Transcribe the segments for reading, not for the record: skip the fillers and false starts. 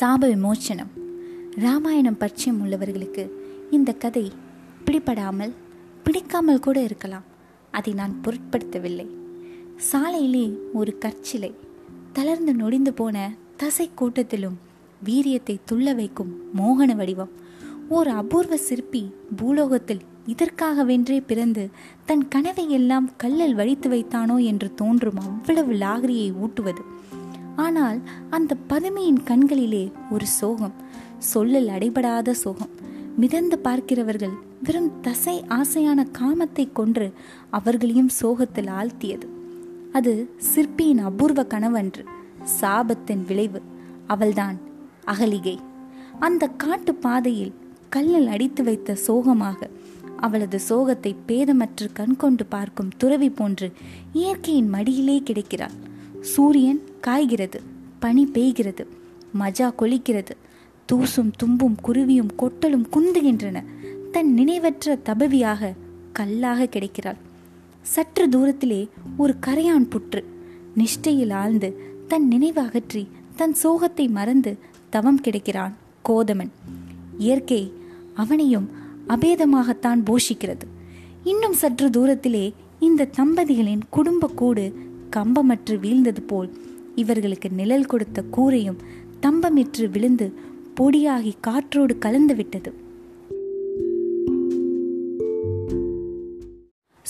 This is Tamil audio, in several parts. சாப விமோச்சனம். ராமாயணம் பரிச்சயம் உள்ளவர்களுக்கு இந்த கதை பிடிபடாமல் பிடிக்காமல் கூட இருக்கலாம். அதை நான் பொருட்படுத்தவில்லை. சாலையிலே ஒரு கற்சிலை தளர்ந்து நொடிந்து போன தசை கூட்டத்திலும் வீரியத்தை துள்ள வைக்கும் மோகன வடிவம். ஓர் அபூர்வ சிற்பி பூலோகத்தில் இதற்காக வென்றே பிறந்து தன் கனவை எல்லாம் கல்லில் வடித்து வைத்தானோ என்று தோன்றும் அவ்வளவு லாகிரியை ஊட்டுவது. ஆனால் அந்த பதுமையின் கண்களிலே ஒரு சோகம், சொல்லல் அடைபடாத சோகம். மிதந்து பார்க்கிறவர்கள் வெறும் தசை ஆசையான காமத்தை கொன்று அவர்களையும் சோகத்தில் ஆழ்த்தியது. அது சிற்பியின் அபூர்வ கனவன்று, சாபத்தின் விளைவு. அவள்தான் அகலிகை. அந்த காட்டு பாதையில் கல்லில் அடித்து வைத்த சோகமாக அவளது சோகத்தை பேதமற்று கண்கொண்டு பார்க்கும் துறவி போன்று இயற்கையின் மடியிலே கிடைக்கிறாள். சூரியன் காய்கிறது, பனி பெய்கிறது, மஜா கொளிக்கிறது, தூசும் தும்பும் குருவியும் கொட்டலும் குந்துகின்றன. தன் நினைவற்ற தபவியாக கல்லாக கிடைக்கிறாள். சற்று தூரத்திலே ஒரு கரையான் புற்று. நிஷ்டையில் ஆழ்ந்து தன் நினைவு அகற்றி தன் சோகத்தை மறந்து தவம் கிடைக்கிறான் கோதமன். இயற்கை அவனையும் அபேதமாகத்தான் போஷிக்கிறது. இன்னும் சற்று தூரத்திலே இந்த தம்பதிகளின் குடும்ப கூடு கம்பமற்று வீழ்ந்தது போல் இவர்களுக்கு நிழல் கொடுத்த கூரையும் தம்பமிற்று விழுந்து பொடியாகி காற்றோடு கலந்து விட்டது.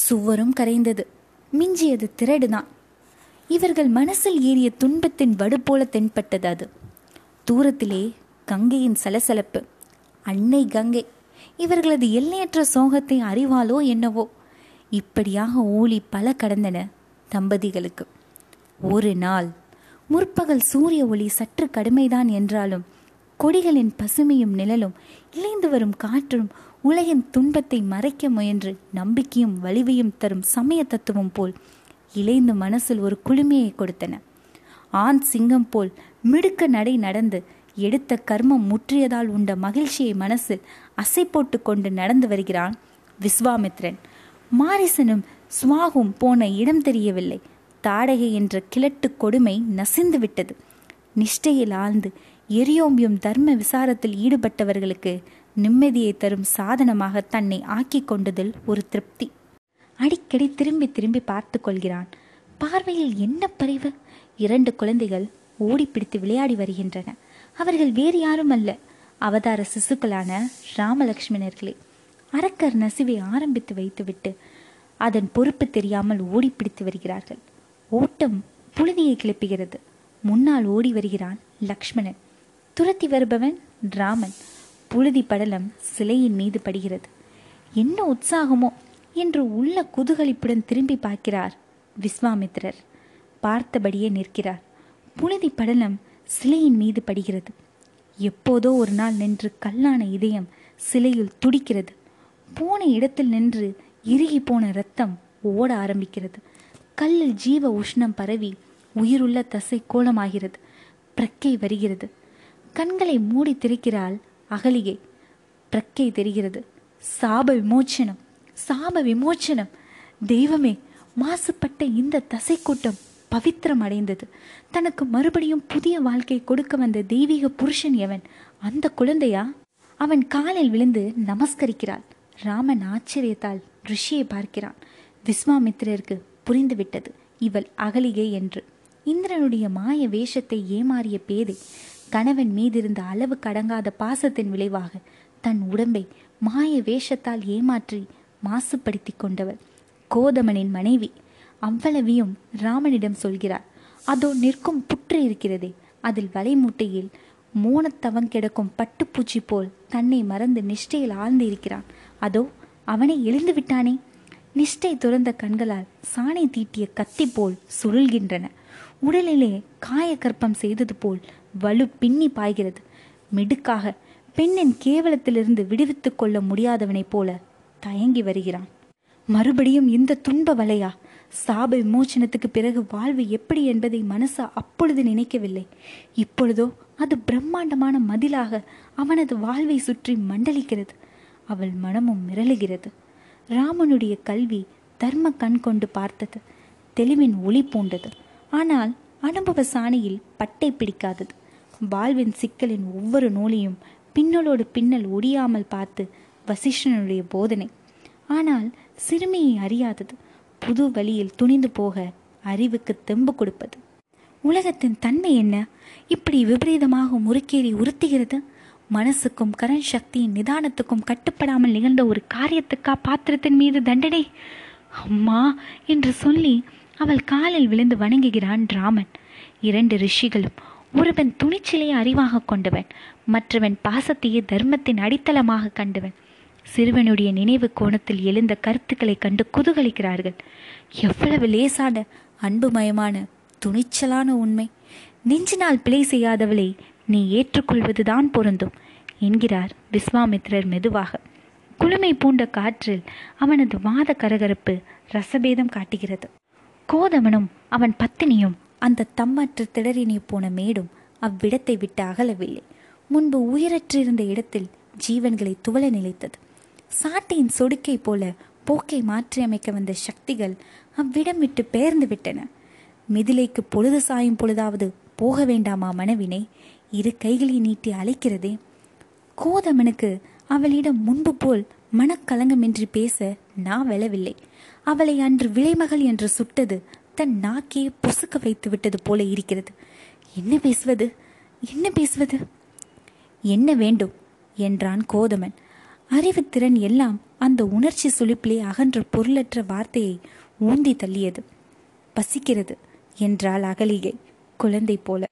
சுவரும் கரைந்தது, மிஞ்சியது திரடுதான். இவர்கள் மனசில் ஏறிய துன்பத்தின் வடுபோல தென்பட்டது அது. தூரத்திலே கங்கையின் சலசலப்பு. அன்னை கங்கை இவர்களது எல்லையற்ற சோகத்தை அறிவாளோ என்னவோ. இப்படியாக ஓலி பல கடந்தன தம்பதிகளுக்கு. ஒரு நாள் முற்பகல் சூரிய ஒளி சற்று கடுமைதான் என்றாலும் கொடிகளின் பசுமையும் நிழலும் இழைந்து வரும் காற்றும் உலகின் துன்பத்தை மறைக்க முயன்று நம்பிக்கையும் வலிவையும் தரும் சமய தத்துவம் போல் இழைந்து மனசில் ஒரு குளுமையை கொடுத்தன. ஆண் சிங்கம் போல் மிடுக்க நடை நடந்து எடுத்த கர்மம் முற்றியதால் உண்ட மகிழ்ச்சியை மனசில் அசை போட்டு கொண்டு நடந்து வருகிறான் விஸ்வாமித்ரன். மாரிசனும் சுவாகும் போன இடம் தெரியவில்லை. தாடகை என்ற கிழட்டு கொடுமை நசிந்து விட்டது. நிஷ்டையில் ஆழ்ந்து எரியோம்பியும் தர்ம விசாரத்தில் ஈடுபட்டவர்களுக்கு நிம்மதியை தரும் சாதனமாக தன்னை ஆக்கி கொண்டதில் ஒரு திருப்தி. அடிக்கடி திரும்பி திரும்பி பார்த்து கொள்கிறான். பார்வையில் என்ன பரிவு! இரண்டு குழந்தைகள் ஓடிப்பிடித்து விளையாடி வருகின்றன. அவர்கள் வேறு யாரும் அல்ல, அவதார சிசுக்களான ராமலக்ஷ்மணர்களே. அரக்கர் நசிவை ஆரம்பித்து வைத்துவிட்டு அதன் பொறுப்பு தெரியாமல் ஓடிப்பிடித்து வருகிறார்கள். ஓட்டம் புழுதியை கிளப்புகிறது. முன்னால் ஓடி வருகிறான் லக்ஷ்மணன். துரத்தி வருபவன் ராமன். புழுதி படலம் சிலையின் மீது படுகிறது. என்ன உற்சாகமோ என்று உள்ள குதூகலிப்புடன் திரும்பி பார்க்கிறார் விஸ்வாமித்திரர். பார்த்தபடியே நிற்கிறார். புழுதி படலம் சிலையின் மீது படுகிறது. எப்போதோ ஒரு நாள் நின்று கல்லான இதயம் சிலையில் துடிக்கிறது. போன இடத்தில் நின்று இறுகி போன இரத்தம் ஓட ஆரம்பிக்கிறது. கல்லில் ஜீவ உஷ்ணம் பரவி உயிருள்ள தசை கோலமாகிறது. பிரக்கை வருகிறது. கண்களை மூடி திறக்கிறாள் அகலிகை. பிரக்கை தெரிகிறது. சாப விமோச்சனம், சாப விமோச்சனம்! தெய்வமே, மாசுபட்ட இந்த தசை கூட்டம் பவித்திரம் அடைந்தது. தனக்கு மறுபடியும் புதிய வாழ்க்கை கொடுக்க வந்த தெய்வீக புருஷன் எவன்? அந்த குழந்தையா? அவன் காலில் விழுந்து நமஸ்கரிக்கிறாள். ராமன் ஆச்சரியத்தால் ரிஷியை பார்க்கிறான். விஸ்வாமித்திரருக்கு புரிந்துவிட்டது இவள் அகலிகை என்று. இந்திரனுடைய மாய வேஷத்தை ஏமாறிய பேதை கணவன் மீதிருந்த அளவு கடங்காத பாசத்தின் விளைவாக தன் உடம்பை மாய வேஷத்தால் ஏமாற்றி மாசுபடுத்தி கொண்டவள் கோதமனின் மனைவி. அவ்வளவையும் ராமனிடம் சொல்கிறார். அதோ நிற்கும் புற்று இருக்கிறதே, அதில் வலைமூட்டையில் மோனத்தவங் கிடக்கும் பட்டுப்பூச்சி போல் தன்னை மறந்து நிஷ்டையில் ஆழ்ந்து இருக்கிறான். அதோ அவனை எழுந்து விட்டானே! நிஷ்டை துறந்த கண்களால் சாணை தீட்டிய கத்தி போல் சுருள்கின்றன. உடலிலே காயக்கற்பம் செய்தது போல் வலு பின்னி பாய்கிறது. மிடுக்காக பெண்ணின் கேவலத்திலிருந்து விடுவித்து கொள்ள முடியாதவனைப் போல தயங்கி வருகிறான். மறுபடியும் இந்த துன்ப வலையா? சாப விமோச்சனத்துக்கு பிறகு வாழ்வு எப்படி என்பதை மனசு அப்பொழுது நினைக்கவில்லை. இப்பொழுதோ அது பிரம்மாண்டமான மதிலாக அவனது வாழ்வை சுற்றி மண்டலிக்கிறது. அவள் மனமும் மிரளுகிறது. ராமனுடைய கல்வி தர்ம கண் கொண்டு பார்த்தது. தெளிவின் ஒளி பூண்டது. ஆனால் அனுபவ சாணியில் பட்டை பிடிக்காதது. வாழ்வின் சிக்கலின் ஒவ்வொரு நூலையும் பின்னலோடு பின்னல் ஒடியாமல் பார்த்து வசிஷ்டனுடைய போதனை. ஆனால் சிறுமியை அறியாதது, புது வழியில் துணிந்து போக அறிவுக்கு தெம்பு கொடுப்பது. உலகத்தின் தன்மை என்ன இப்படி விபரீதமாக முறுக்கேறி உறுத்துகிறது? மனசுக்கும் கரண் சக்தியின் நிதானத்துக்கும் கட்டுப்படாமல் நிகழ்ந்த ஒரு காரியத்துக்கா பாத்திரத்தின் மீது தண்டனை? அம்மா என்று சொல்லி அவள் காலில் விழுந்து வணங்குகிறான் ராமன். இரண்டு ரிஷிகளும், ஒருவன் துணிச்சலையே அறிவாக கொண்டவன், மற்றவன் பாசத்தையே தர்மத்தின் அடித்தளமாக கண்டவன், சிறுவனுடைய நினைவு கோணத்தில் எழுந்த கருத்துக்களை கண்டு குதூகலிக்கிறார்கள். எவ்வளவு லேசான, அன்புமயமான, துணிச்சலான உண்மை! நெஞ்சினால் பிழை செய்யாதவளை நீ ஏற்றுக்கொள்வதுதான் பொருந்தும் என்கிறார் விஸ்வாமித்திரர் மெதுவாக. குளுமை பூண்ட காற்றில் அவனது வாத கரகரப்பு ரசபேதம் காட்டுகிறது. கோதமனும் அவன் பத்தினியும் அந்த தம்மற்று திடறினே போன மேடும் அவ்விடத்தை விட்டு அகலவில்லை. முன்பு உயிரற்றிருந்த இடத்தில் ஜீவன்களை துவள நிலைத்தது. சாட்டையின் சொடுக்கை போல போக்கை மாற்றி அமைக்க வந்த சக்திகள் அவ்விடம் விட்டு பெயர்ந்து விட்டன. மிதிலைக்கு பொழுது சாயும் பொழுதாவது போக வேண்டாமா மனவினை? இரு கைகளை நீட்டி அழைக்கிறதே. கோதமனுக்கு அவளிடம் முன்பு போல் மனக்கலங்கமின்றி பேச நாவெழவில்லை. அவளை அன்று விலைமகள் என்று சுட்டது தன் நாக்கே பொசுக்க வைத்து விட்டது போல இருக்கிறது. என்ன பேசுவது என்ன வேண்டும் என்றான் கோதமன். அறிவுத்திறன் எல்லாம் அந்த உணர்ச்சி சுழிப்பிலே அகன்ற பொருளற்ற வார்த்தையை ஊந்தி தள்ளியது. பசிக்கிறது என்றால் அகலிகை குழந்தை போல.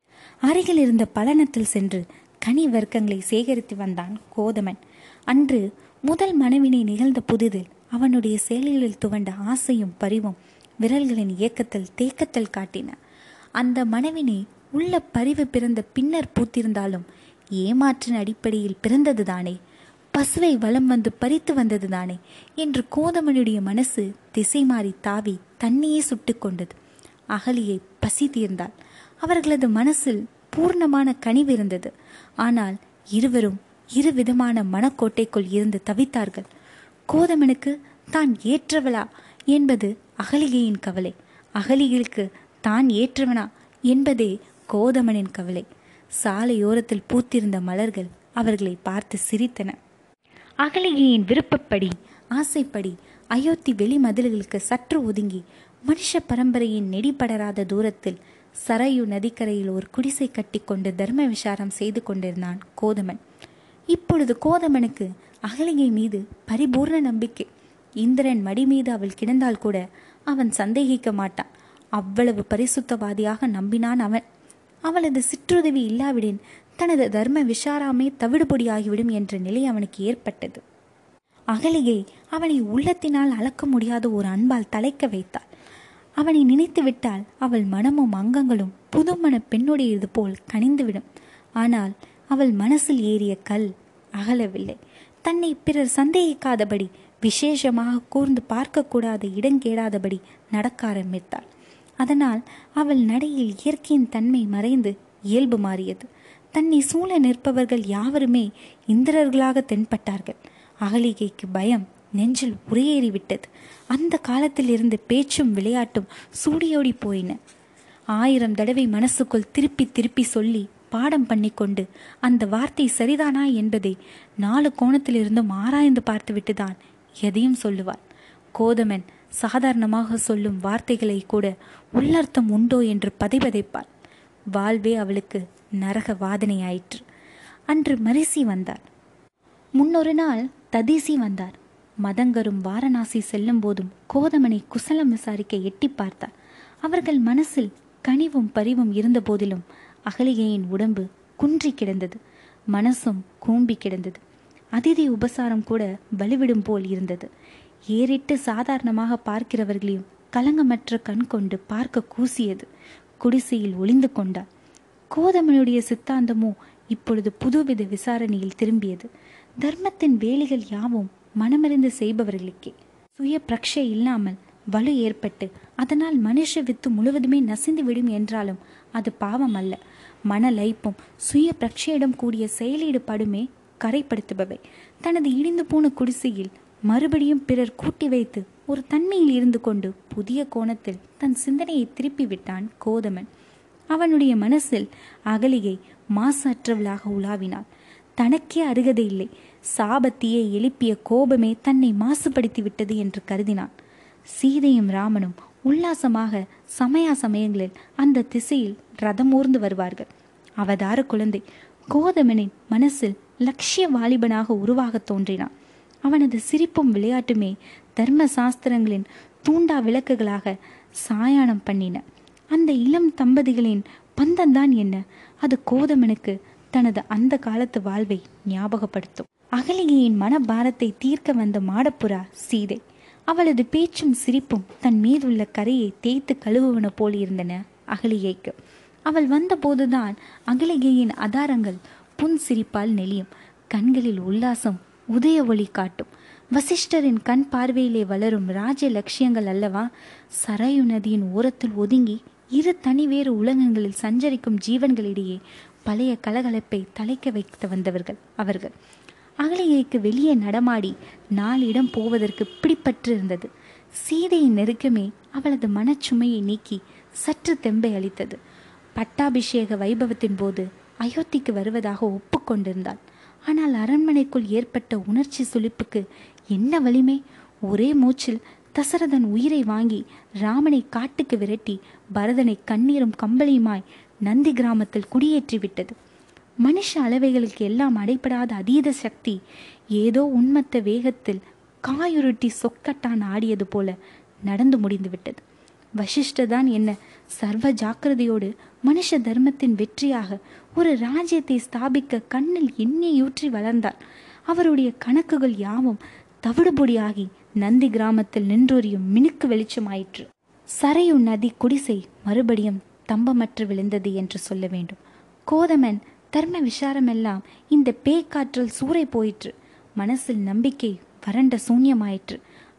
அருகில் இருந்த பலனத்தில் சென்று கனி வர்க்கங்களை சேகரித்து வந்தான் கோதமன். அன்று முதல் மனைவினை நிகழ்ந்த புதிதில் அவனுடைய செயல்களில் துவண்ட ஆசையும் பரிவும் விரல்களின் இயக்கத்தில் தேக்கத்தில் காட்டின. அந்த மனைவினை உள்ள பரிவு பிறந்த பின்னர் பூத்திருந்தாலும் ஏமாற்றின் அடிப்படையில் பிறந்ததுதானே, பசுவை வலம் வந்து பறித்து வந்ததுதானே என்று கோதமனுடைய மனசு திசை மாறி தாவி தன்னையே சுட்டு கொண்டது. அகலியை பசி தீர்ந்தாள். அவர்களது மனசில் பூர்ணமான கனிவு இருந்தது. ஆனால் இருவரும் இருவிதமான மனக்கோட்டைக்குள் இருந்து தவித்தார்கள். கோதமனுக்கு தான் ஏற்றவளா என்பது அகலிகையின் கவலை, அகலிகைக்கு தான் ஏற்றவனா என்பதே கோதமனின் கவலை. சாலையோரத்தில் பூத்திருந்த மலர்கள் அவர்களை பார்த்து சிரித்தன. அகலிகையின் விருப்பப்படி, ஆசைப்படி அயோத்தி வெளிமதில்களுக்கு சற்று ஒதுங்கி மனுஷ பரம்பரையின் நெடிபடராத தூரத்தில் சரையு நதிக்கரையில் ஒரு குடிசை கட்டி கொண்டு தர்ம விசாரம் செய்து கொண்டிருந்தான் கோதமன். இப்பொழுது கோதமனுக்கு அகலிகை மீது பரிபூர்ண நம்பிக்கை. இந்திரன் மடி மீது அவள் கிடந்தால் கூட அவன் சந்தேகிக்க மாட்டான். அவ்வளவு பரிசுத்தவாதியாக நம்பினான் அவன். அவளது சிற்றுதவி இல்லாவிடின் தனது தர்ம விசாராமே தவிடுபொடியாகிவிடும் என்ற நிலை அவனுக்கு ஏற்பட்டது. அகலிகை அவனை உள்ளத்தினால் அளக்க முடியாத ஒரு அன்பால் தலைக்க வைத்தாள். அவனை நினைத்து விட்டால் அவள் மனமும் அங்கங்களும் புதுமண பெண்ணுடையது போல் கனிந்துவிடும். ஆனால் அவள் மனசில் ஏறிய கல் அகலவில்லை. தன்னை பிறர் சந்தேகிக்காதபடி, விசேஷமாக கூர்ந்து பார்க்கக்கூடாத இடங்கேடாதபடி நடக்க ஆரம்பித்தாள். அதனால் அவள் நடையில் இயற்கையின் தன்மை மறைந்து இயல்பு மாறியது. தன்னை சூழ நிற்பவர்கள் யாவருமே இந்திரர்களாக தென்பட்டார்கள். அகலிகைக்கு பயம் நெஞ்சில் உரையேறிவிட்டது. அந்த காலத்திலிருந்து பேச்சும் விளையாட்டும் சூடியோடி போயின. 1000 தடவை மனசுக்குள் திருப்பி திருப்பி சொல்லி பாடம் பண்ணி கொண்டு அந்த வார்த்தை சரிதானா என்பதை 4 கோணத்திலிருந்தும் ஆராய்ந்து பார்த்துவிட்டுதான் எதையும் சொல்லுவாள். கோதமன் சாதாரணமாக சொல்லும் வார்த்தைகளை கூட உள்ளர்த்தம் உண்டோ என்று பதைபதைப்பாள். வாழ்வே அவளுக்கு நரக வாதனையாயிற்று. அன்று மரிசி வந்தார். முன்னொரு நாள் ததீசி வந்தார். மதங்கரும் வாரணாசி செல்லும் போதும் கோதமனை குசலம் விசாரிக்க எட்டி பார்த்தார். அவர்கள் மனசில் கனிவும் பரிவும் இருந்த போதிலும் அகலிகையின் உடம்பு குன்றி கிடந்தது, மனசும் கூம்பி கிடந்தது. அதிதி உபசாரம் கூட வலுவிடும் போல் இருந்தது. ஏறிட்டு சாதாரணமாக பார்க்கிறவர்களையும் கலங்கமற்ற கண் கொண்டு பார்க்க கூசியது. குடிசையில் ஒளிந்து கொண்டாள். கோதமனுடைய சித்தாந்தமோ இப்பொழுது புதுவித விசாரணையில் திரும்பியது. தர்மத்தின் வேலிகள் யாவும் மனமறிந்து செய்பவர்களுக்கே. சுய பிரக்ஷை இல்லாமல் வலு ஏற்பட்டு அதனால் மனுஷ வித்து முழுவதுமே நசிந்து விடும் என்றாலும் அது பாவம் அல்ல. மன லைப்பும் சுய பிரக்ஷையிடம் கூடிய செயலீடுபாடுமே கரைப்படுத்துபவை. தனது இடிந்து போன குடிசையில் மறுபடியும் பிறர் கூட்டி வைத்து ஒரு தன்மையில் இருந்து கொண்டு புதிய கோணத்தில் தன் சிந்தனையை திருப்பி விட்டான் கோதமன். அவனுடைய மனசில் அகலிகை மாசற்றவளாக உலாவினாள். தனக்கே அருகதை இல்லை. சாபத்தியை எழுப்பிய கோபமே தன்னை மாசுபடுத்தி விட்டது என்று கருதினான். சீதையும் ராமனும் உல்லாசமாக சமயா சமயங்களில் அந்த திசையில் ரதமூர்ந்து வருவார்கள். அவதார குழந்தை கோதமனின் மனசில் லட்சிய வாலிபனாக உருவாக தோன்றினான். அவனது சிரிப்பும் விளையாட்டுமே தர்ம சாஸ்திரங்களின் தூண்டா விளக்குகளாக சாயானம் பண்ணின. அந்த இளம் தம்பதிகளின் பந்தந்தான் என்ன, அது கோதமனுக்கு தனது அந்த காலத்து வாழ்வை ஞாபகப்படுத்தும். அகலிகையின் மனபாரத்தை தீர்க்க வந்த மாடப்புறா சீதை. அவளது பேச்சும் சிரிப்பும் தன் மீதுள்ள கரையை தேய்த்து கழுவுவன போல் இருந்தன அகலிகைக்கு. அவள் வந்தபோதுதான் அகலிகையின் ஆதாரங்கள் புன் சிரிப்பால் நெளியும், கண்களில் உல்லாசம் உதய ஒளி காட்டும். வசிஷ்டரின் கண் பார்வையிலே வளரும் ராஜ லட்சியங்கள் அல்லவா சரையு நதியின் ஓரத்தில் ஒதுங்கி இரு தனி வேறு உலகங்களில் சஞ்சரிக்கும் ஜீவன்களிடையே பழைய கலகலப்பை தலைக்க வைத்து வந்தவர்கள் அவர்கள். அகலிகைக்கு வெளியே நடமாடி நாளிடம் போவதற்கு பிடிப்பற்று இருந்தது. சீதையின் நெருக்கமே அவளது மனச்சுமையை நீக்கி சற்று தெம்பை அளித்தது. பட்டாபிஷேக வைபவத்தின் போது அயோத்திக்கு வருவதாக ஒப்புக்கொண்டிருந்தாள். ஆனால் அரண்மனைக்குள் ஏற்பட்ட உணர்ச்சி சுழிப்புக்கு என்ன வலிமை! ஒரே மூச்சில் தசரதன் உயிரை வாங்கி ராமனை காட்டுக்கு விரட்டி பரதனை கண்ணீரும் கம்பளியுமாய் நந்தி கிராமத்தில் குடியேற்றிவிட்டது. மனுஷ அளவைகளுக்கு எல்லாம் அடைபடாத அதீத சக்தி ஏதோ உண்மத்த வேகத்தில் காயுருட்டி சொக்கட்டான் ஆடியது போல நடந்து முடிந்துவிட்டது. வசிஷ்டதான் என்ன சர்வ ஜாக்கிரதையோடு மனுஷ தர்மத்தின் வெற்றியாக ஒரு ராஜ்யத்தை ஸ்தாபிக்க கண்ணில் எண்ணெயூற்றி வளர்ந்தார். அவருடைய கணக்குகள் யாவும் தவிடுபொடியாகி நந்தி கிராமத்தில் நின்றொரியும் மினுக்கு வெளிச்சமாயிற்று. சரையு நதி குடிசை மறுபடியும் தம்பமற்று விழுந்தது என்று சொல்ல வேண்டும். கோதமன் தர்ம விசாரமெல்லாம் இந்த பேய்காற்றல் சூறை போயிற்று. மனசில் நம்பிக்கை வறண்ட சூன்யமாயிற்று.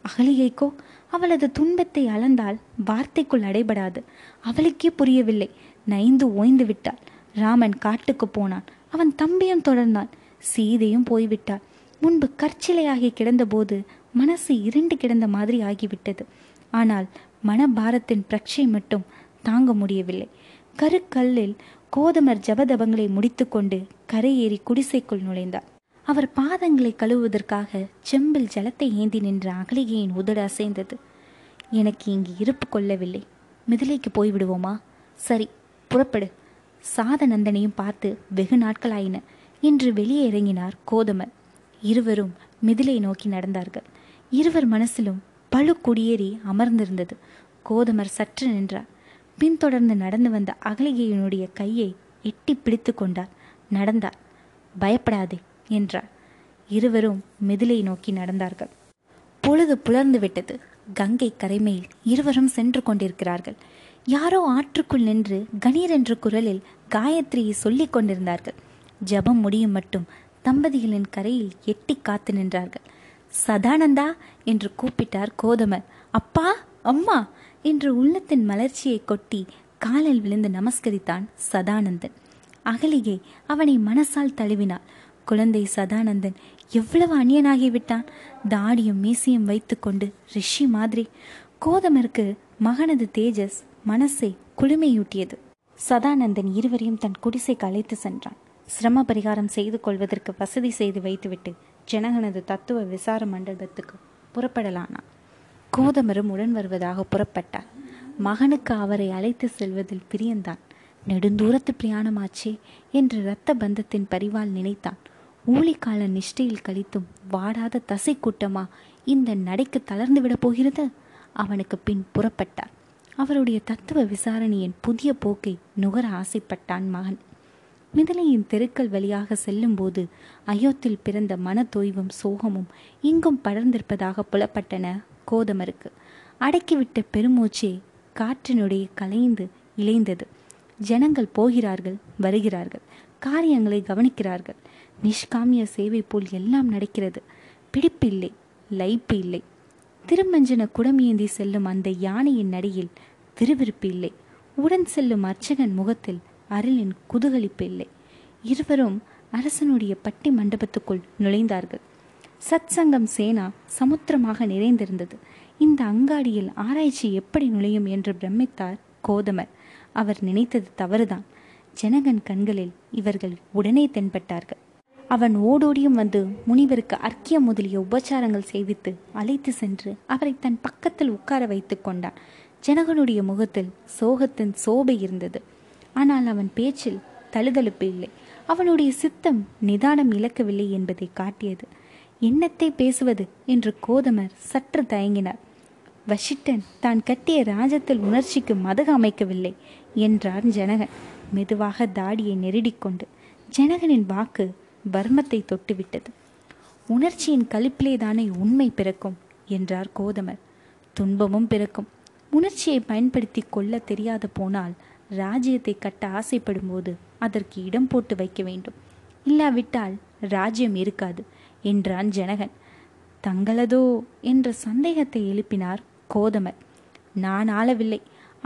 அகலிகைக்கோ அவளது துன்பத்தை அளந்தால் வார்த்தைக்குள் அடைபடாது. அவளுக்கே புரியவில்லை. நைந்து ஓய்ந்து விட்டாள். ராமன் காட்டுக்கு போனான். அவன் தம்பியும் தொடர்ந்தான். சீதையும் போய்விட்டாள். முன்பு கற்சிலையாகி கிடந்தபோது மனசு இருண்டு கிடந்த மாதிரி ஆகிவிட்டது. ஆனால் மனபாரத்தின் பிரக்ஷை மட்டும் தாங்க முடியவில்லை. கருக்கல்லில் கோதமர் ஜபதபங்களை முடித்து கொண்டு கரையேறி குடிசைக்குள் நுழைந்தார். அவர் பாதங்களை கழுவுவதற்காக செம்பில் ஜலத்தை ஏந்தி நின்ற அகலிகையின் உதடு அசைந்தது. எனக்கு இங்கு இருப்பு கொள்ளவில்லை. மிதிலைக்கு போய்விடுவோமா? சரி, புறப்படு. சாதநந்தனையும் பார்த்து வெகு நாட்களாயின. இன்று வெளியே இறங்கினார் கோதமர். இருவரும் மிதிலை நோக்கி நடந்தார்கள். இருவர் மனசிலும் பழு குடியேறி அமர்ந்திருந்தது. கோதமர் சற்று நின்றார். பின்தொடர்ந்து நடந்து வந்த அகலிகையினுடைய கையை எட்டி பிடித்து கொண்டார். நடந்தார். பயப்படாதே என்றார். இருவரும் மிதிலை நோக்கி நடந்தார்கள். பொழுது புலர்ந்து விட்டது. கங்கை கரைமேல் இருவரும் சென்று கொண்டிருக்கிறார்கள். யாரோ ஆற்றுக்குள் நின்று கணீர் என்ற குரலில் காயத்ரியை சொல்லிக் கொண்டிருந்தார்கள். ஜபம் முடியும் மட்டும் தம்பதிகளின் கரையில் எட்டி காத்து நின்றார்கள். சதானந்தா என்று கூப்பிட்டார் கோதமர். அப்பா, அம்மா என்று உள்ளத்தின் மலர்ச்சியை கொட்டி காலில் விழுந்து நமஸ்கரித்தான் சதானந்தன். அகலிகை அவனை மனசால் தழுவினாள். குழந்தை சதானந்தன் எவ்வளவு அந்நியனாகிவிட்டான்! தாடியும் மீசையும் வைத்து கொண்டு ரிஷி மாதிரி. கோதமருக்கு மகனது தேஜஸ் மனசை குளுமையூட்டியது. சதானந்தன் இருவரையும் தன் குடிசைக்கு அழைத்து சென்றான். சிரம பரிகாரம் செய்து கொள்வதற்கு வசதி செய்து வைத்துவிட்டு ஜனகனது தத்துவ விசார மண்டபத்துக்கு புறப்படலானான். கோதமரும் உடன் வருவதாக புறப்பட்டார். மகனுக்கு அவரை அழைத்து செல்வதில் பிரியந்தான். நெடுந்தூரத்து பிரயாணமாச்சே என்று இரத்த பந்தத்தின் பரிவால் நினைத்தான். ஊழிக்கால நிஷ்டையில் கழித்தும் வாடாத தசை கூட்டமா இந்த நடைக்கு தளர்ந்து விட போகிறது? அவனுக்கு பின் புறப்பட்டார். அவருடைய தத்துவ விசாரணையின் புதிய போக்கை நுகர ஆசைப்பட்டான் மகன். மிதிலையின் தெருக்கள் வழியாக செல்லும்போது அயோத்தில் பிறந்த மனத்தோய்வும் சோகமும் இங்கும் படர்ந்திருப்பதாக புலப்பட்டன கோதமருக்கு. அடக்கிவிட்ட பெருமூச்சே காற்றினுடைய கலைந்து இழைந்தது. ஜனங்கள் போகிறார்கள், வருகிறார்கள், காரியங்களை கவனிக்கிறார்கள். நிஷ்காமிய சேவை போல் எல்லாம் நடக்கிறது. பிடிப்பில்லை, லைப்பு இல்லை. திருமஞ்சன குடம் ஏந்தி செல்லும் அந்த யானையின் நடையில் திருவிருப்பு இல்லை. உடன் செல்லும் அர்ச்சகன் முகத்தில் அருளின் குதூகலிப்பு இல்லை. இருவரும் அரசனுடைய பட்டி மண்டபத்துக்குள் நுழைந்தார்கள். சத்சங்கம் சேனா சமுத்திரமாக நிறைந்திருந்தது. இந்த அங்காடியில் ஆராய்ச்சி எப்படி நுழையும் என்று பிரமித்தார் கோதமர். அவர் நினைத்தது தவறுதான். ஜனகன் கண்களில் இவர்கள் உடனே தென்பட்டார்கள். அவன் ஓடோடியும் வந்து முனிவருக்கு அர்க்கிய முதலிய உபச்சாரங்கள் செய்வித்து அழைத்து சென்று அவரை தன் பக்கத்தில் உட்கார வைத்து கொண்டான். ஜனகனுடைய முகத்தில் சோகத்தின் சோபை இருந்தது. ஆனால் அவன் பேச்சில் தழுதழுப்பு இல்லை. அவனுடைய சித்தம் நிதானம் இழக்கவில்லை என்பதை காட்டியது. என்னத்தை பேசுவது என்று கோதமர் சற்று தயங்கினார். வசிட்டன் தான் கட்டிய ராஜத்தில் உணர்ச்சிக்கு மதகு அமைக்கவில்லை என்றார் ஜனகன் மெதுவாக தாடியை நெருடிக்கொண்டு. ஜனகனின் வாக்கு வர்மத்தை தொட்டுவிட்டது. உணர்ச்சியின் கழிப்பிலேதானே உண்மை பிறக்கும் என்றார் கோதமர். துன்பமும் பிறக்கும். உணர்ச்சியை பயன்படுத்தி கொள்ள தெரியாது போனால் ராஜ்யத்தை கட்ட ஆசைப்படும் போது அதற்கு இடம் போட்டு வைக்க வேண்டும். இல்லாவிட்டால் ராஜ்யம் இருக்காது என்றான் ஜனகன். தங்களதோ என்ற சந்தேகத்தை எழுப்பினார் கோதமர். நான் ஆளவில்லை,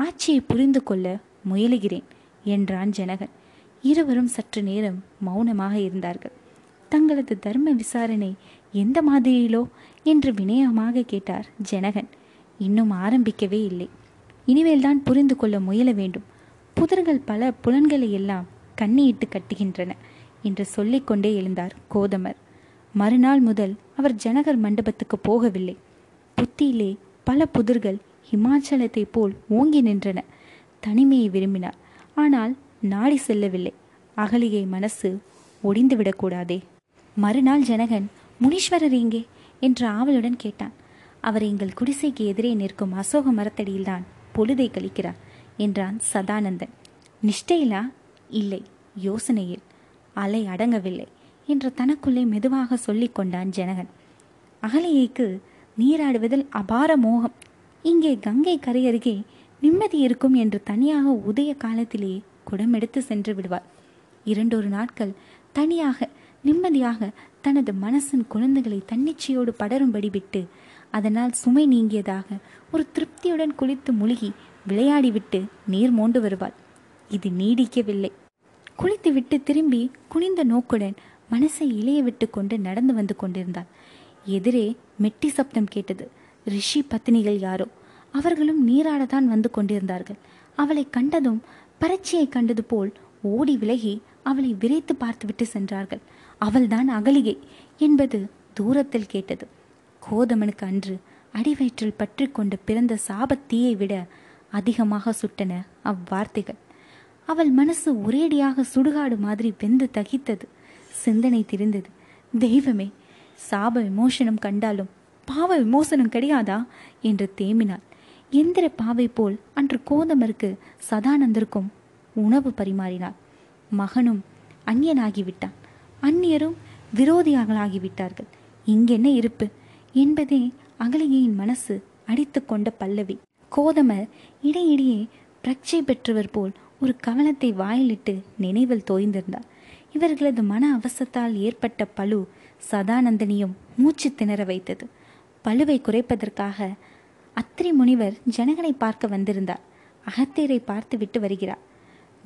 ஆட்சியை புரிந்து கொள்ள முயலுகிறேன் என்றான் ஜனகன். இருவரும் சற்று நேரம் மௌனமாக இருந்தார்கள். தங்களது தர்ம விசாரணை எந்த மாதிரியிலோ என்று வினயமாக கேட்டார் ஜனகன். இன்னும் ஆரம்பிக்கவே இல்லை, இனிமேல்தான் புரிந்து கொள்ள முயல வேண்டும். புதர்கள் பல புலன்களை எல்லாம் கண்ணியிட்டு கட்டுகின்றன என்று சொல்லிக்கொண்டே எழுந்தார் கோதமர். மறுநாள் முதல் அவர் ஜனகர் மண்டபத்துக்கு போகவில்லை. புத்தியிலே பல புதர்கள் ஹிமாச்சலத்தை போல் ஓங்கி நின்றன. தனிமையை விரும்பினார், ஆனால் நாடி செல்லவில்லை. அகலிகை மனசு ஒடிந்துவிடக்கூடாதே. மறுநாள் ஜனகன் முனீஸ்வரர் எங்கே என்று ஆவலுடன் கேட்டான். அவர் எங்கள் குடிசைக்கு எதிரே நிற்கும் அசோக மரத்தடியில்தான் பொழுதை கழிக்கிறார் என்றான் சதானந்தன். நிஷ்டையிலா? இல்லை, யோசனையில். அலை அடங்கவில்லை என்று தனக்குள்ளே மெதுவாக சொல்லி கொண்டான் ஜனகன். அகலிகைக்கு நீராடுவதில் அபார மோகம். இங்கே கங்கை கரையருகே நிம்மதி இருக்கும் என்று தனியாக உதய காலத்திலேயே குடமெடுத்து சென்று விடுவார். இரண்டொரு நாட்கள் தனியாக நிம்மதியாக தனது மனசின் குழந்தைகளை தன்னிச்சையோடு படரும்படி விட்டு அதனால் சுமை நீங்கியதாக ஒரு திருப்தியுடன் குளித்து முழுகி விளையாடிவிட்டு நீர் மோண்டு வருவாள். இது நீடிக்கவில்லை. குளித்துவிட்டு திரும்பி குனிந்த நோக்குடன் மனசை இளைய விட்டு கொண்டு நடந்து வந்து கொண்டிருந்தாள். எதிரே மெட்டி சப்தம் கேட்டது. ரிஷி பத்தினிகள் யாரோ அவர்களும் நீராடத்தான் வந்து கொண்டிருந்தார்கள். அவளை கண்டதும் பரட்சியை கண்டது போல் ஓடி விலகி அவளை விரைத்து பார்த்துவிட்டு சென்றார்கள். அவள்தான் அகலிகை என்பது தூரத்தில் கேட்டது. கோதமனுக்கு அன்று அடிவயிற்றில் பற்றி கொண்டு பிறந்த சாபத்தீயை விட அதிகமாக சுட்டன அவ்வார்த்தைகள். அவள் மனசு ஒரேடியாக சுடுகாடு மாதிரி வெந்து தகித்தது. சிந்தனை திரிந்தது. தெய்வமே, சாப விமோசனம் கண்டாலும் பாவ விமோசனம் கிடையாதா என்று தேமினாள். எந்திர பாவை போல் அன்று கோதமருக்கு சதானந்தருக்கும் உணவு பரிமாறினாள். மகனும் அந்நியனாகிவிட்டான், அந்நியரும் விரோதியாகலாகிவிட்டார்கள். இங்கென்ன இருப்பு என்பதே அகலிகையின் மனசு அடித்து கொண்ட பல்லவி. கோதமர் இடையிடையே பிரட்சை பெற்றவர் போல் ஒரு கவனத்தை வாயிலிட்டு நினைவில் தோய்ந்திருந்தார். இவர்களது மன அவசத்தால் ஏற்பட்ட பழு சதானந்தனையும் மூச்சு திணற வைத்தது. பழுவை குறைப்பதற்காக அத்திரி முனிவர் ஜனகனை பார்க்க வந்திருந்தார். அகத்தியரை பார்த்து விட்டு வருகிறார்.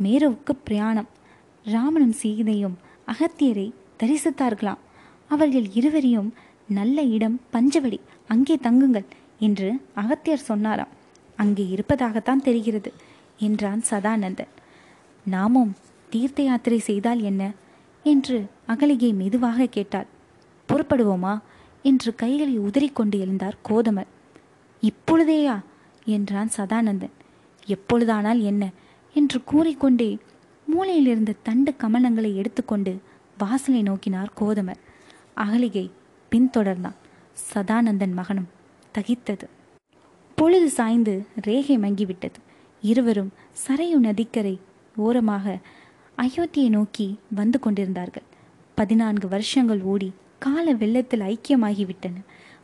மேருவுக்கு பிரயாணம். ராமனும் சீதையும் அகத்தியரை தரிசித்தார்களாம். அவர்கள் இருவரையும் நல்ல இடம் பஞ்சவடி, அங்கே தங்குங்கள் என்று அகத்தியர் சொன்னாராம். அங்கே இருப்பதாகத்தான் தெரிகிறது என்றான் சதானந்தன். நாமும் தீர்த்த யாத்திரை செய்தால் என்ன என்று அகலிகை மெதுவாக கேட்டாள். புறப்படுவோமா என்று கைகளை உதறிக்கொண்டு எழுந்தார் கோதமர். இப்பொழுதேயா என்றான் சதானந்தன். எப்பொழுதானால் என்ன என்று கூறிக்கொண்டே மூளையிலிருந்து தண்டு கமலங்களை எடுத்துக்கொண்டு வாசலை நோக்கினார் கோதமர். அகலிகை பின்தொடர்ந்தான். சதானந்தன் மகனும் தகித்தது. பொழுது சாய்ந்து ரேகை மங்கிவிட்டது. இருவரும் சரையு நதிக்கரை ஓரமாக அயோத்தியை நோக்கி வந்து கொண்டிருந்தார்கள். 14 வருஷங்கள் ஓடி கால வெள்ளத்தில் ஐக்கியமாகிவிட்டன.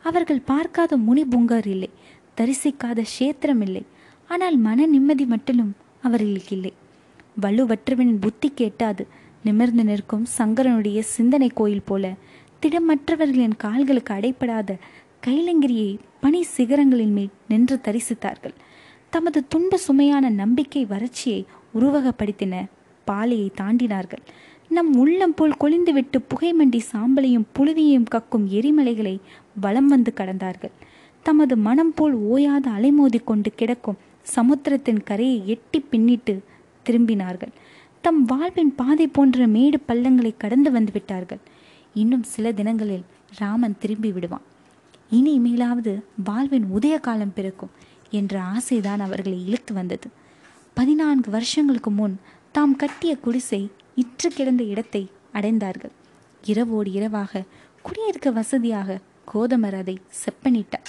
அவர்கள் பார்க்காத முனி பூங்கார் இல்லை, தரிசிக்காத க்ஷேத்திரம் இல்லை. ஆனால் மன நிம்மதி மட்டும் அவர்களுக்கு இல்லை. வலுவற்றவனின் புத்தி கேட்டாது நிமிர்ந்து நிற்கும் சங்கரனுடைய சிந்தனை கோயில் போல திடமற்றவர்களின் கால்களுக்கு அடைபடாத கைலங்கிரியை பனி சிகரங்களின் மேல் நின்று தரிசித்தார்கள். தமது துன்ப சுமையான நம்பிக்கை வறட்சியை உருவகப்படுத்தின பாலையை தாண்டினார்கள். நம் உள்ளம் போல் கொளிந்துவிட்டு புகைமண்டி சாம்பலையும் புழுதியையும் கக்கும் எரிமலைகளை வலம் வந்து கடந்தார்கள். தமது மனம் போல் ஓயாத அலைமோதி கொண்டு கிடக்கும் சமுத்திரத்தின் கரையை எட்டி பின்னிட்டு திரும்பினார்கள். தம் வாழ்வின் பாதை போன்ற மேடு பள்ளங்களை கடந்து வந்துவிட்டார்கள். இன்னும் சில தினங்களில் ராமன் திரும்பி விடுவான். இனிமேலாவது வாழ்வின் உதய காலம் பிறக்கும் என்ற ஆசைதான் அவர்களை இழுத்து வந்தது. 14 வருஷங்களுக்கு முன் தாம் கட்டிய குடிசை இற்று கிடந்த இடத்தை அடைந்தார்கள். இரவோடு இரவாக குடியிருக்க வசதியாக கோதமர் அதை செப்பனிட்டார்.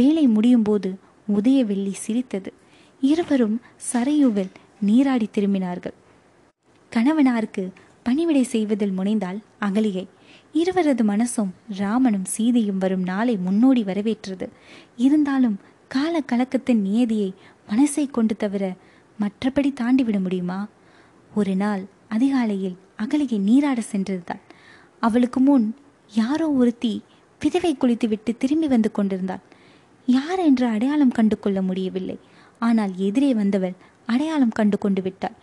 வேலை முடியும் போது உதய வெள்ளி சிரித்தது. இருவரும் சரையுவில் நீராடி திரும்பினார்கள். கணவனாருக்கு பணிவிடை செய்வதில் முனைந்தால் அகலிகை. இருவரது மனசும் ராமனும் சீதையும் வரும் நாளை முன்னோடி வரவேற்றது. இருந்தாலும் கால கலக்கத்தின் நியதியை மனசை கொண்டு தவிர மற்றபடி தாண்டிவிட முடியுமா? ஒரு நாள் அதிகாலையில் அகலிகை நீராட சென்றிருந்தாள். அவளுக்கு முன் யாரோ ஒருத்தி விதவை குளித்துவிட்டு திரும்பி வந்து கொண்டிருந்தாள். யார் என்று அடையாளம் கண்டு கொள்ள முடியவில்லை. ஆனால் எதிரே வந்தவள் அடையாளம் கண்டு கொண்டு விட்டாள்.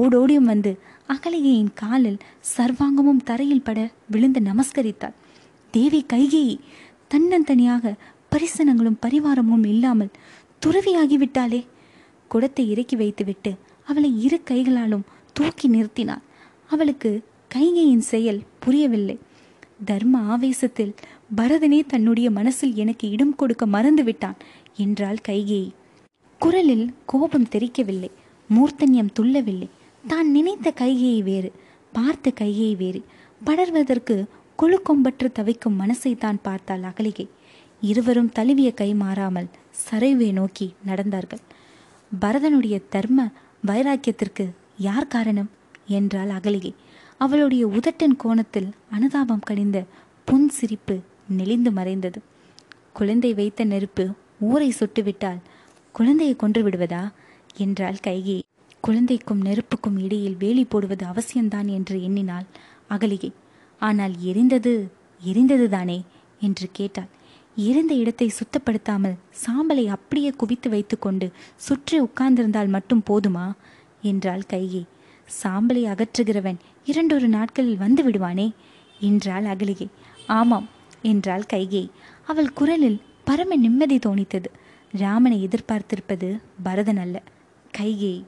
ஓடோடியும் வந்து அகலிகையின் காலில் சர்வாங்கமும் தரையில் பட விழுந்து நமஸ்கரித்தாள். தேவி கைகேயி, தன்னந்தனியாக பரிசனங்களும் பரிவாரமும் இல்லாமல் துறவியாகிவிட்டாளே! குடத்தை இறக்கி வைத்துவிட்டு அவளை இரு கைகளாலும் தூக்கி நிறுத்தினாள். அவளுக்கு கைகையின் செயல் புரியவில்லை. தர்ம ஆவேசத்தில் பரதனே தன்னுடைய மனசில் எனக்கு இடம் கொடுக்க மறந்துவிட்டான் என்றாள் கைகேயி. குரலில் கோபம் தெரிக்கவில்லை, மூர்த்தன்யம் துள்ளவில்லை. தான் நினைத்த கைகையை வேறு, பார்த்த கைகையை வேறு. படர்வதற்கு கொழுக்கொம்பற்று தவிக்கும் மனசை தான் பார்த்தாள் அகலிகை. இருவரும் தழுவிய கை மாறாமல் சரைவை நோக்கி நடந்தார்கள். பரதனுடைய தர்ம வைராக்கியத்திற்கு யார் காரணம் என்றாள் அகலிகை. அவளுடைய உதட்டின் கோணத்தில் அனுதாபம் கடிந்த புன் சிரிப்பு நெளிந்து மறைந்தது. குழந்தை வைத்த நெருப்பு ஊரை சுட்டுவிட்டால் குழந்தையை கொன்று விடுவதா என்றாள் கைகேயி. குழந்தைக்கும் நெருப்புக்கும் இடையில் வேலி போடுவது அவசியம்தான் என்று எண்ணினாள் அகலிகை. ஆனால் எரிந்ததுதானே என்று கேட்டாள். எரிந்த இடத்தை சுத்தப்படுத்தாமல் சாம்பலை அப்படியே குவித்து வைத்து கொண்டு சுற்றி உட்கார்ந்திருந்தால் மட்டும் போதுமா என்றாள் கைகேயி. சாம்பலை அகற்றுகிறவன் 2-1 நாட்களில் வந்து விடுவானே என்றாள் அகலிகை. ஆமாம் என்றாள் கைகேயி. அவள் குரலில் பரம நிம்மதி தோணித்தது. ராமனை எதிர்பார்த்திருப்பது பரதன் அல்ல, கைகேயி.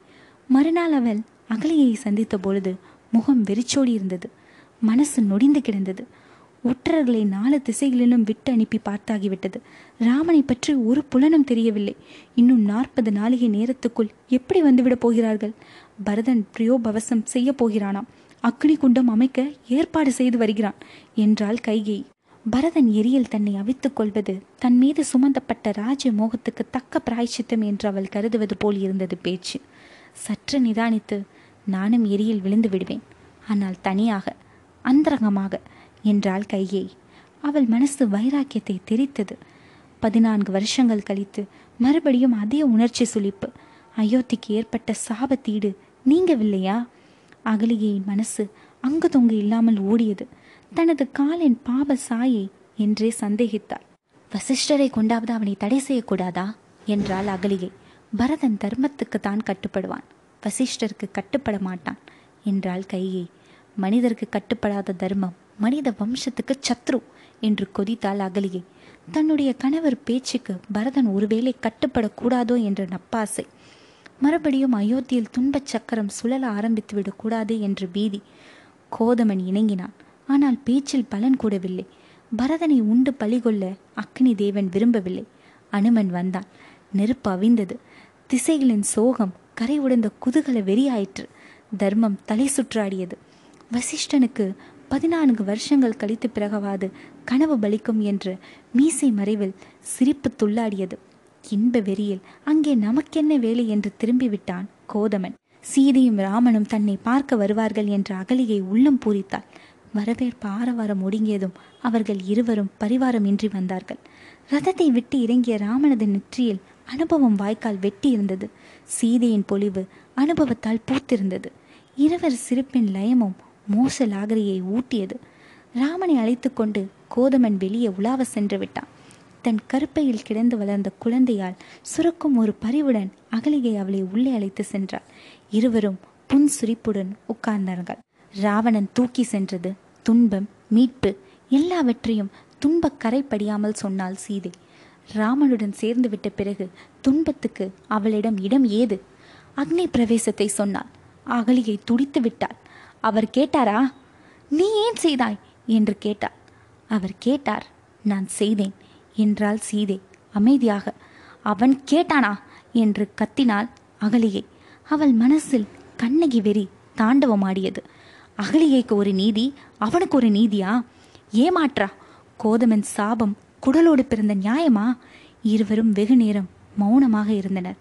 மறுநாள் அவள் அகலிகையை சந்தித்த பொழுது முகம் வெறிச்சோடி இருந்தது. மனசு நொடிந்து கிடந்தது. ஒற்றர்களை 4 திசைகளிலும் விட்டு அனுப்பி பார்த்தாகிவிட்டது. ராமனை பற்றி ஒரு புலனும் தெரியவில்லை. இன்னும் 40 நாளிகை நேரத்துக்குள் எப்படி வந்துவிடப் போகிறார்கள்? பரதன் பிரயோபவசம் செய்ய போகிறானாம். அக்னி குண்டம் அமைக்க ஏற்பாடு செய்து வருகிறான் என்றாள் கைகேயி. பரதன் எரியில் தன்னை அவித்துக் கொள்வது தன் மீது சுமந்தப்பட்ட ராஜ மோகத்துக்கு தக்க பிராய்ச்சித்தம் என்று அவள் கருதுவது போல் இருந்தது பேச்சு. சற்று நிதானித்து, நானும் எரியில் விழுந்து விடுவேன், ஆனால் தனியாக, அந்தரங்கமாக என்றாள் கைகேயி. அவள் மனசு வைராக்கியத்தை தெரித்தது. 14 வருஷங்கள் கழித்து மறுபடியும் அதே உணர்ச்சி சுழிப்பு. அயோத்திக்கு ஏற்பட்ட சாபத்தீடு நீங்கவில்லையா? அகலிகையின் மனசு அங்கு தொங்கு இல்லாமல் ஓடியது. தனது காலின் பாப சாயை என்றே சந்தேகித்தாள். வசிஷ்டரை கொண்டாவது அவனை தடை செய்யக்கூடாதா என்றாள் அகலிகை. பரதன் தர்மத்துக்கு தான் கட்டுப்படுவான், வசிஷ்டருக்கு கட்டுப்பட மாட்டான் என்றாள் கைகேயி. மனிதருக்கு கட்டுப்படாத தர்மம் மனித வம்சத்துக்கு சத்ரு என்று கொதித்தாள் அகலிகை. தன்னுடைய கணவர் பேச்சுக்கு பரதன் ஒருவேளை கட்டுப்படக்கூடாதோ என்ற நப்பாசை. மறுபடியும் அயோத்தியில் துன்பச் சக்கரம் சுழல ஆரம்பித்துவிடக்கூடாது என்று பீதி. கோதமன் இணங்கினான், ஆனால் பேச்சில் பலன் கூடவில்லை. பரதனை உண்டு பழிகொள்ள அக்னி தேவன் விரும்பவில்லை. அனுமன் வந்தான். நெருப்பு அவிந்தது. திசைகளின் சோகம் கரை உடைந்த குதூகல வெறியாயிற்று. தர்மம் தலை சுற்றாடியது. வசிஷ்டனுக்கு 14 வருஷங்கள் கழித்து பிறகவாது கனவு பலிக்கும் என்று மீசை மறைவில் சிரிப்பு துள்ளாடியது. இன்ப வெறியில் அங்கே நமக்கென்ன வேலை என்று திரும்பிவிட்டான் கோதமன். சீதையும் ராமனும் தன்னை பார்க்க வருவார்கள் என்ற அகலிகை உள்ளம் பூரித்தாள். வரவேற்பு ஆரவாரம் ஒடுங்கியதும் அவர்கள் இருவரும் பரிவாரமின்றி வந்தார்கள். ரதத்தை விட்டு இறங்கிய ராமனது நெற்றியில் அனுபவம் வாய்க்கால் வெட்டி இருந்தது. சீதையின் பொலிவு அனுபவத்தால் பூத்திருந்தது. இருவர் சிரிப்பின் லயமும் மோச லாகரியை ஊட்டியது. ராமனை அழைத்து கொண்டு கோதமன் வெளியே உலாவ சென்று விட்டான். தன் கருப்பையில் கிடந்து வளர்ந்த குழந்தையால் சுரக்கும் ஒரு பரிவுடன் அகலிகை அவளை உள்ளே அழைத்து சென்றாள். இருவரும் புன் சுரிப்புடன் உட்கார்ந்தார்கள். ராவணன் தூக்கி சென்றது, துன்பம், மீட்பு, எல்லாவற்றையும் துன்பக் கரைப்படியாமல் சொன்னாள் சீதை. ராமனுடன் சேர்ந்து விட்ட பிறகு துன்பத்துக்கு அவளிடம் இடம் ஏது? அக்னி பிரவேசத்தை சொன்னாள். அகலியை துடித்து விட்டாள். அவர் கேட்டாரா? நீ ஏன் செய்தாய் என்று கேட்டாள். அவர் கேட்டார். நான் செய்தேன் என்றாள் சீதை அமைதியாக. அவன் கேட்டானா என்று கத்தினாள் அகலியை. அவள் மனசில் கண்ணகி வெறி தாண்டவமாடியது. அகலியைக்கு ஒரு நீதி, அவனுக்கு ஒரு நீதியா? ஏமாற்றா? கோதமன் சாபம் குடலோடு பிறந்த நியாயமா? இருவரும் வெகு நேரம் மௌனமாக இருந்தனர்.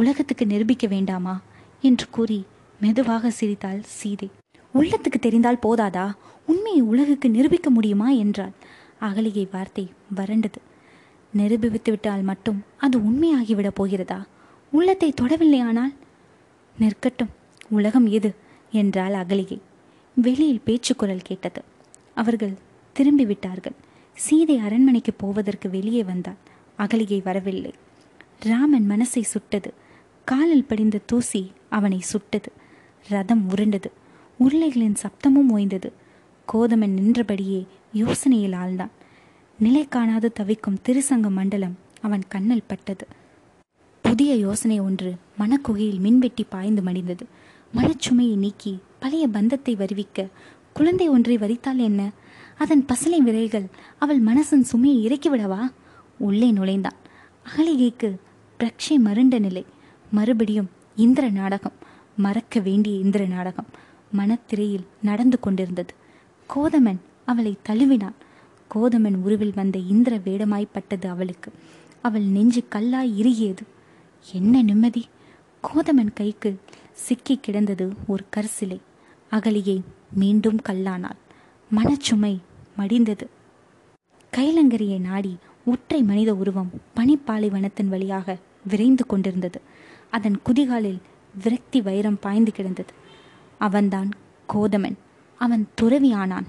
உலகத்துக்கு நிரூபிக்க வேண்டாமா என்று கூறி மெதுவாக சிரித்தாள் சீதை. உள்ளத்துக்கு தெரிந்தால் போதாதா? உண்மையை உலகுக்கு நிரூபிக்க முடியுமா என்றாள். அகலிகை வார்த்தை வறண்டது. நிரூபித்து விட்டால் மட்டும் அது உண்மையாகிவிட போகிறதா? உள்ளத்தை தொடவில்லையானால்? நிற்கட்டும், உலகம் எது என்றாள் அகலிகை. வெளியில் பேச்சுக்குரல் கேட்டது. அவர்கள் திரும்பிவிட்டார்கள். சீதை அரண்மனைக்கு போவதற்கு வெளியே வந்தாள். அகலிகை வரவில்லை. ராமன் மனசை சுட்டது. காலில் படிந்த தூசி அவனை சுட்டது. ரதம் உருண்டது. உருளைகளின் சப்தமும் ஓய்ந்தது. கோதமன் நின்றபடியே யோசனையில் ஆழ்ந்தான். நிலை காணாது தவிக்கும் திருசங்க மண்டலம் அவன் கண்ணில் பட்டது. புதிய யோசனை ஒன்று மனக்குகையில் மின்வெட்டி பாய்ந்து மடிந்தது. மனச்சுமையை நீக்கி பழைய பந்தத்தை வருவிக்க குழந்தை ஒன்றை வரித்தால் என்ன? அதன் பசலை விரல்கள் அவள் மனசின் சுமையை இறக்கிவிடவா? உள்ளே நுழைந்தான். அகலிகைக்கு பிரக்ஷை மருண்ட நிலை. மறுபடியும் இந்திர நாடகம், மறக்க வேண்டிய இந்திர நாடகம் மனத்திரையில் நடந்து கொண்டிருந்தது. கோதமன் அவளை தழுவினான். கோதமன் உருவில் வந்த இந்திர வேடமாய்ப்பட்டது அவளுக்கு. அவள் நெஞ்சு கல்லாய் இறுகியது. என்ன நிம்மதி! கோதமன் கைக்கு சிக்கி கிடந்தது ஒரு கற்சிலை. அகலியை மீண்டும் கல்லானாள். மனச்சுமை மடிந்தது. கைலங்கரியை நாடி ஒற்றை மனித உருவம் பனிப்பாலைவனத்தின் வழியாக விரைந்து கொண்டிருந்தது. அதன் குதிகாலில் விரக்தி வைரம் பாய்ந்து கிடந்தது. அவன்தான் கோதமன். அவன் துறவியானான்.